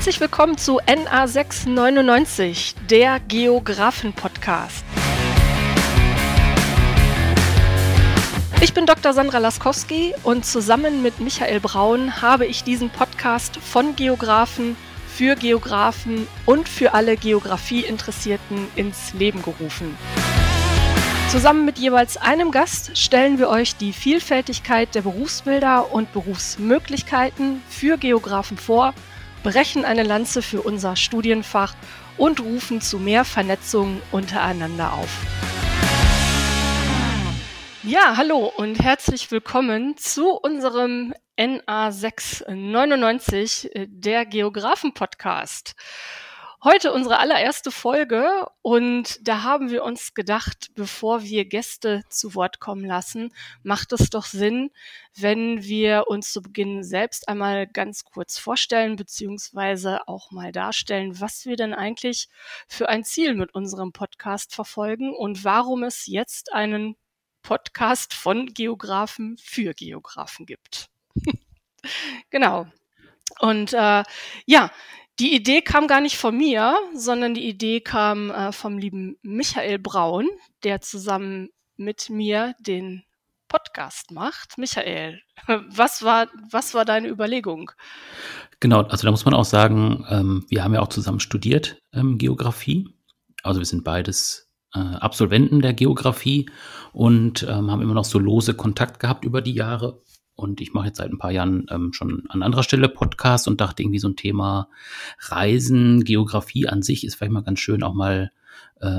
Herzlich willkommen zu NA 6/99, der Geographen-Podcast. Ich bin Dr. Sandra Laskowski und zusammen mit Michael Braun habe ich diesen Podcast von Geographen, für Geographen und für alle Geografie-Interessierten ins Leben gerufen. Zusammen mit jeweils einem Gast stellen wir euch die Vielfältigkeit der Berufsbilder und Berufsmöglichkeiten für Geographen vor, brechen eine Lanze für unser Studienfach und rufen zu mehr Vernetzung untereinander auf. Ja, hallo und herzlich willkommen zu unserem NA 6/99, der Geographen-Podcast. Heute unsere allererste Folge und da haben wir uns gedacht, bevor wir Gäste zu Wort kommen lassen, macht es doch Sinn, wenn wir uns zu Beginn selbst einmal ganz kurz vorstellen beziehungsweise auch mal darstellen, was wir denn eigentlich für ein Ziel mit unserem Podcast verfolgen und warum es jetzt einen Podcast von Geographen für Geographen gibt. Genau. Und die Idee kam gar nicht von mir, sondern die Idee kam vom lieben Michael Braun, der zusammen mit mir den Podcast macht. Michael, was war deine Überlegung? Genau, also da muss man auch sagen, wir haben ja auch zusammen studiert Geografie. Also wir sind beides Absolventen der Geografie und haben immer noch so lose Kontakt gehabt über die Jahre. Und ich mache jetzt seit ein paar Jahren schon an anderer Stelle Podcasts und dachte irgendwie, so ein Thema Reisen, Geografie an sich ist vielleicht mal ganz schön, auch mal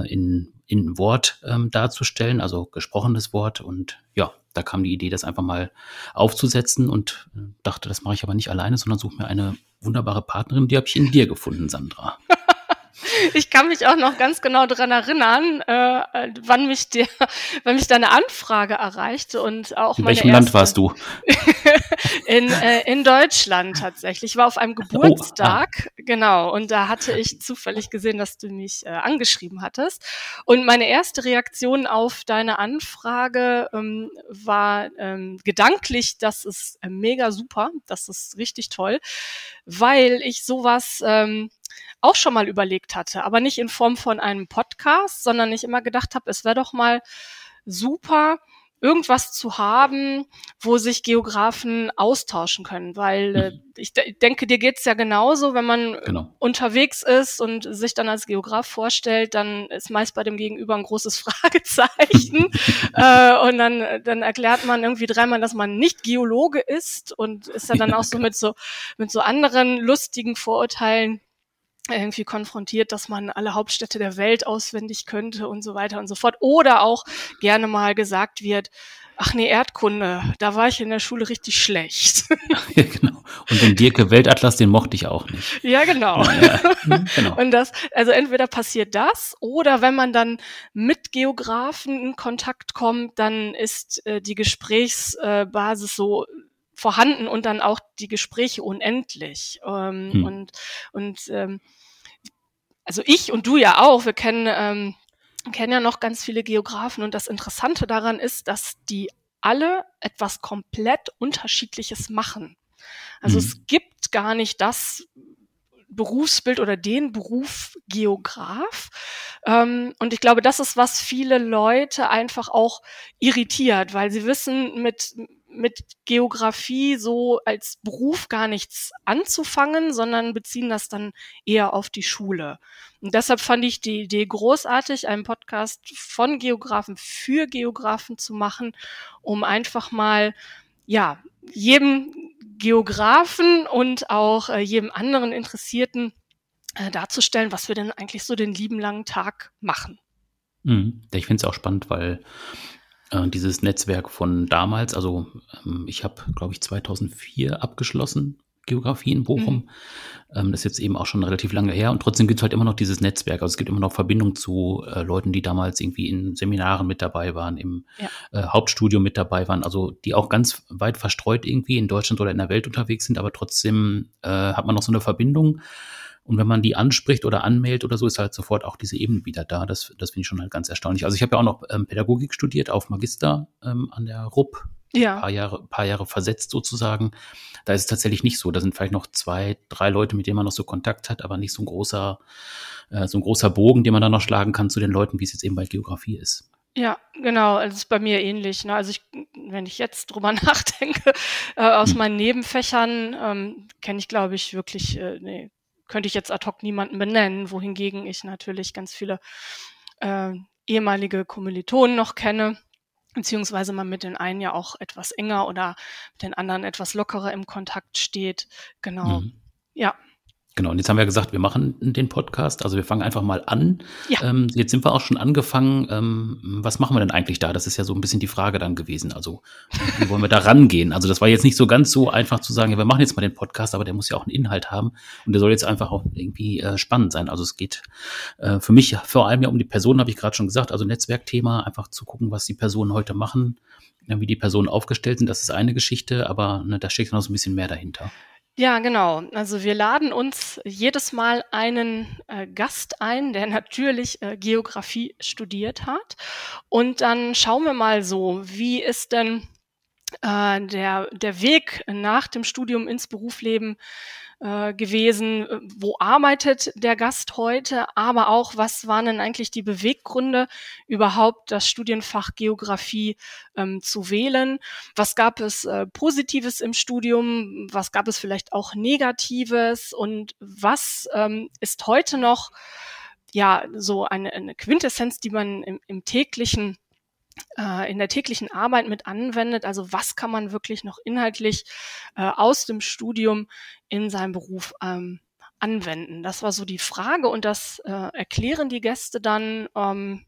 in Wort darzustellen, also gesprochenes Wort. Und ja, da kam die Idee, das einfach mal aufzusetzen und dachte, das mache ich aber nicht alleine, sondern suche mir eine wunderbare Partnerin, die habe ich in dir gefunden, Sandra. Ich kann mich auch noch ganz genau daran erinnern, wann mich deine Anfrage erreichte und auch in welchem Land warst du? in Deutschland tatsächlich. Ich war auf einem Geburtstag, genau, und da hatte ich zufällig gesehen, dass du mich angeschrieben hattest. Und meine erste Reaktion auf deine Anfrage war gedanklich, das ist mega super, das ist richtig toll, weil ich sowas auch schon mal überlegt hatte, aber nicht in Form von einem Podcast, sondern ich immer gedacht habe, es wäre doch mal super, irgendwas zu haben, wo sich Geographen austauschen können, weil ich denke, dir geht's ja genauso, wenn man unterwegs ist und sich dann als Geograf vorstellt, dann ist meist bei dem Gegenüber ein großes Fragezeichen und dann erklärt man irgendwie dreimal, dass man nicht Geologe ist und ist ja dann auch so mit so anderen lustigen Vorurteilen irgendwie konfrontiert, dass man alle Hauptstädte der Welt auswendig könnte und so weiter und so fort. Oder auch gerne mal gesagt wird, ach nee, Erdkunde, da war ich in der Schule richtig schlecht. Ja, genau. Und den Diercke-Weltatlas, den mochte ich auch nicht. Ja, genau. Ja, genau. Und das, also entweder passiert das oder wenn man dann mit Geographen in Kontakt kommt, dann ist die Gesprächsbasis so vorhanden und dann auch die Gespräche unendlich. Also ich und du ja auch, wir kennen ja noch ganz viele Geographen und das Interessante daran ist, dass die alle etwas komplett Unterschiedliches machen. Also es gibt gar nicht das Berufsbild oder den Beruf Geograf. Und ich glaube, das ist, was viele Leute einfach auch irritiert, weil sie wissen, mit Geografie so als Beruf gar nichts anzufangen, sondern beziehen das dann eher auf die Schule. Und deshalb fand ich die Idee großartig, einen Podcast von Geographen für Geographen zu machen, um einfach mal, ja, jedem Geographen und auch jedem anderen Interessierten darzustellen, was wir denn eigentlich so den lieben langen Tag machen. Ich finde es auch spannend, weil dieses Netzwerk von damals, also ich habe, glaube ich, 2004 abgeschlossen, Geografie in Bochum. Das ist jetzt eben auch schon relativ lange her und trotzdem gibt es halt immer noch dieses Netzwerk. Also es gibt immer noch Verbindung zu Leuten, die damals irgendwie in Seminaren mit dabei waren, im Hauptstudium mit dabei waren, also die auch ganz weit verstreut irgendwie in Deutschland oder in der Welt unterwegs sind, aber trotzdem hat man noch so eine Verbindung. Und wenn man die anspricht oder anmeldet oder so, ist halt sofort auch diese Ebene wieder da. Das finde ich schon halt ganz erstaunlich. Also ich habe ja auch noch Pädagogik studiert auf Magister an der RUB ja, ein paar Jahre versetzt sozusagen. Da ist es tatsächlich nicht so. Da sind vielleicht noch 2, 3 Leute, mit denen man noch so Kontakt hat, aber nicht so ein großer Bogen, den man dann noch schlagen kann zu den Leuten, wie es jetzt eben bei Geografie ist. Ja, genau. Das ist bei mir ähnlich. Ne? Also wenn ich jetzt drüber nachdenke, aus meinen Nebenfächern kenne ich, glaube ich, wirklich, könnte ich jetzt ad hoc niemanden benennen, wohingegen ich natürlich ganz viele ehemalige Kommilitonen noch kenne, beziehungsweise man mit den einen ja auch etwas enger oder mit den anderen etwas lockerer im Kontakt steht. Genau, ja. Genau, und jetzt haben wir gesagt, wir machen den Podcast, also wir fangen einfach mal an. Ja. Jetzt sind wir auch schon angefangen. Was machen wir denn eigentlich da? Das ist ja so ein bisschen die Frage dann gewesen. Also wie wollen wir da rangehen? Also das war jetzt nicht so ganz so einfach zu sagen, ja, wir machen jetzt mal den Podcast, aber der muss ja auch einen Inhalt haben und der soll jetzt einfach auch irgendwie spannend sein. Also es geht für mich vor allem ja um die Person, habe ich gerade schon gesagt, also Netzwerkthema, einfach zu gucken, was die Personen heute machen, wie die Personen aufgestellt sind, das ist eine Geschichte, aber da steckt noch so ein bisschen mehr dahinter. Ja, genau. Also wir laden uns jedes Mal einen Gast ein, der natürlich Geografie studiert hat. Und dann schauen wir mal so, wie ist denn der Weg nach dem Studium ins Berufsleben gewesen? Wo arbeitet der Gast heute? Aber auch, was waren denn eigentlich die Beweggründe, überhaupt das Studienfach Geografie zu wählen? Was gab es Positives im Studium? Was gab es vielleicht auch Negatives? Und was ist heute noch ja so eine Quintessenz, die man im täglichen in der täglichen Arbeit mit anwendet, also was kann man wirklich noch inhaltlich aus dem Studium in seinem Beruf anwenden. Das war so die Frage und das erklären die Gäste dann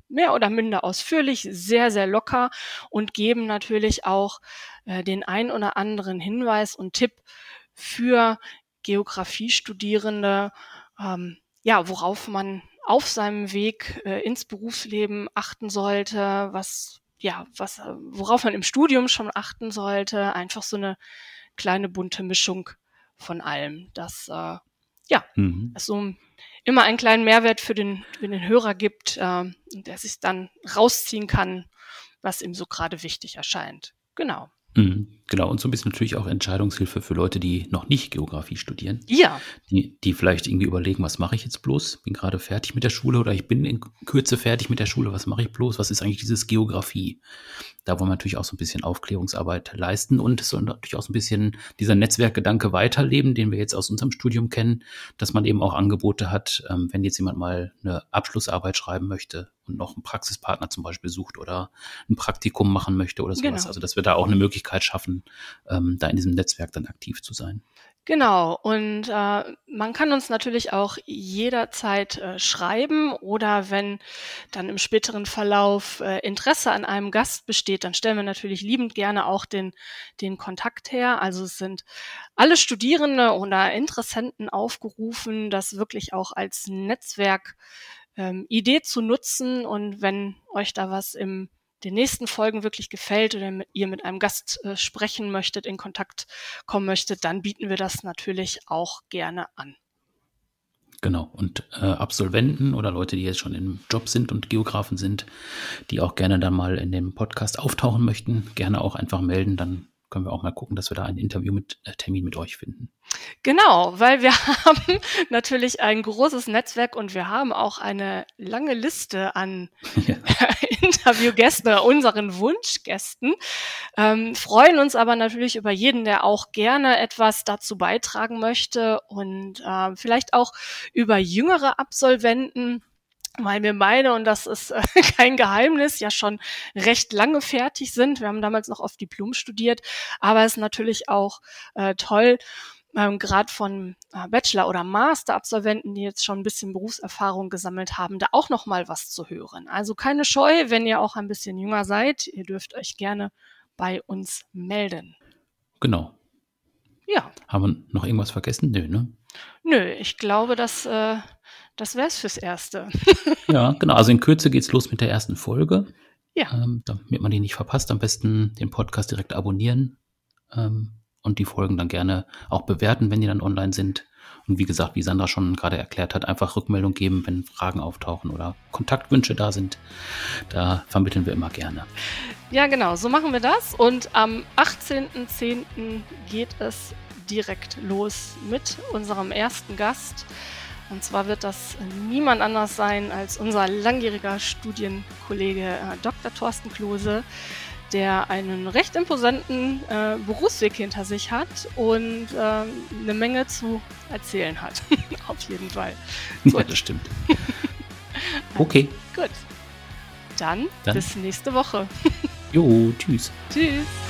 mehr oder minder ausführlich, sehr, sehr locker und geben natürlich auch den ein oder anderen Hinweis und Tipp für Geografiestudierende, worauf man auf seinem Weg ins Berufsleben achten sollte, worauf man im Studium schon achten sollte, einfach so eine kleine bunte Mischung von allem, dass also immer einen kleinen Mehrwert für den Hörer gibt, der sich dann rausziehen kann, was ihm so gerade wichtig erscheint. Genau. Genau, und so ein bisschen natürlich auch Entscheidungshilfe für Leute, die noch nicht Geografie studieren. Ja. Die vielleicht irgendwie überlegen, was mache ich jetzt bloß? Bin gerade fertig mit der Schule oder ich bin in Kürze fertig mit der Schule, was mache ich bloß? Was ist eigentlich dieses Geografie? Da wollen wir natürlich auch so ein bisschen Aufklärungsarbeit leisten und es soll natürlich auch so ein bisschen dieser Netzwerkgedanke weiterleben, den wir jetzt aus unserem Studium kennen, dass man eben auch Angebote hat, wenn jetzt jemand mal eine Abschlussarbeit schreiben möchte und noch einen Praxispartner zum Beispiel sucht oder ein Praktikum machen möchte oder sowas. Genau. Also dass wir da auch eine Möglichkeit schaffen, da in diesem Netzwerk dann aktiv zu sein. Genau, und man kann uns natürlich auch jederzeit schreiben oder wenn dann im späteren Verlauf Interesse an einem Gast besteht, dann stellen wir natürlich liebend gerne auch den Kontakt her. Also es sind alle Studierende oder Interessenten aufgerufen, das wirklich auch als Netzwerk Idee zu nutzen und wenn euch da was in den nächsten Folgen wirklich gefällt oder ihr mit einem Gast sprechen möchtet, in Kontakt kommen möchtet, dann bieten wir das natürlich auch gerne an. Genau, und Absolventen oder Leute, die jetzt schon im Job sind und Geografen sind, die auch gerne dann mal in dem Podcast auftauchen möchten, gerne auch einfach melden, dann können wir auch mal gucken, dass wir da ein Interviewtermin mit euch finden. Genau, weil wir haben natürlich ein großes Netzwerk und wir haben auch eine lange Liste an Interviewgästen oder unseren Wunschgästen, freuen uns aber natürlich über jeden, der auch gerne etwas dazu beitragen möchte und vielleicht auch über jüngere Absolventen, weil wir beide, und das ist kein Geheimnis, ja schon recht lange fertig sind. Wir haben damals noch auf Diplom studiert, aber es ist natürlich auch toll, gerade von Bachelor- oder Master-Absolventen, die jetzt schon ein bisschen Berufserfahrung gesammelt haben, da auch nochmal was zu hören. Also keine Scheu, wenn ihr auch ein bisschen jünger seid, ihr dürft euch gerne bei uns melden. Genau. Ja. Haben wir noch irgendwas vergessen? Nö, ne? Nö, ich glaube, dass... Das wär's fürs Erste. Ja, genau. Also in Kürze geht's los mit der ersten Folge. Ja. Damit man die nicht verpasst, am besten den Podcast direkt abonnieren und die Folgen dann gerne auch bewerten, wenn die dann online sind. Und wie gesagt, wie Sandra schon gerade erklärt hat, einfach Rückmeldung geben, wenn Fragen auftauchen oder Kontaktwünsche da sind. Da vermitteln wir immer gerne. Ja, genau, so machen wir das. Und am 18.10. geht es direkt los mit unserem ersten Gast. Und zwar wird das niemand anders sein als unser langjähriger Studienkollege Dr. Thorsten Klose, der einen recht imposanten Berufsweg hinter sich hat und eine Menge zu erzählen hat. Auf jeden Fall. Gut. Ja, das stimmt. Okay. Gut. Dann bis nächste Woche. Jo, tschüss. Tschüss.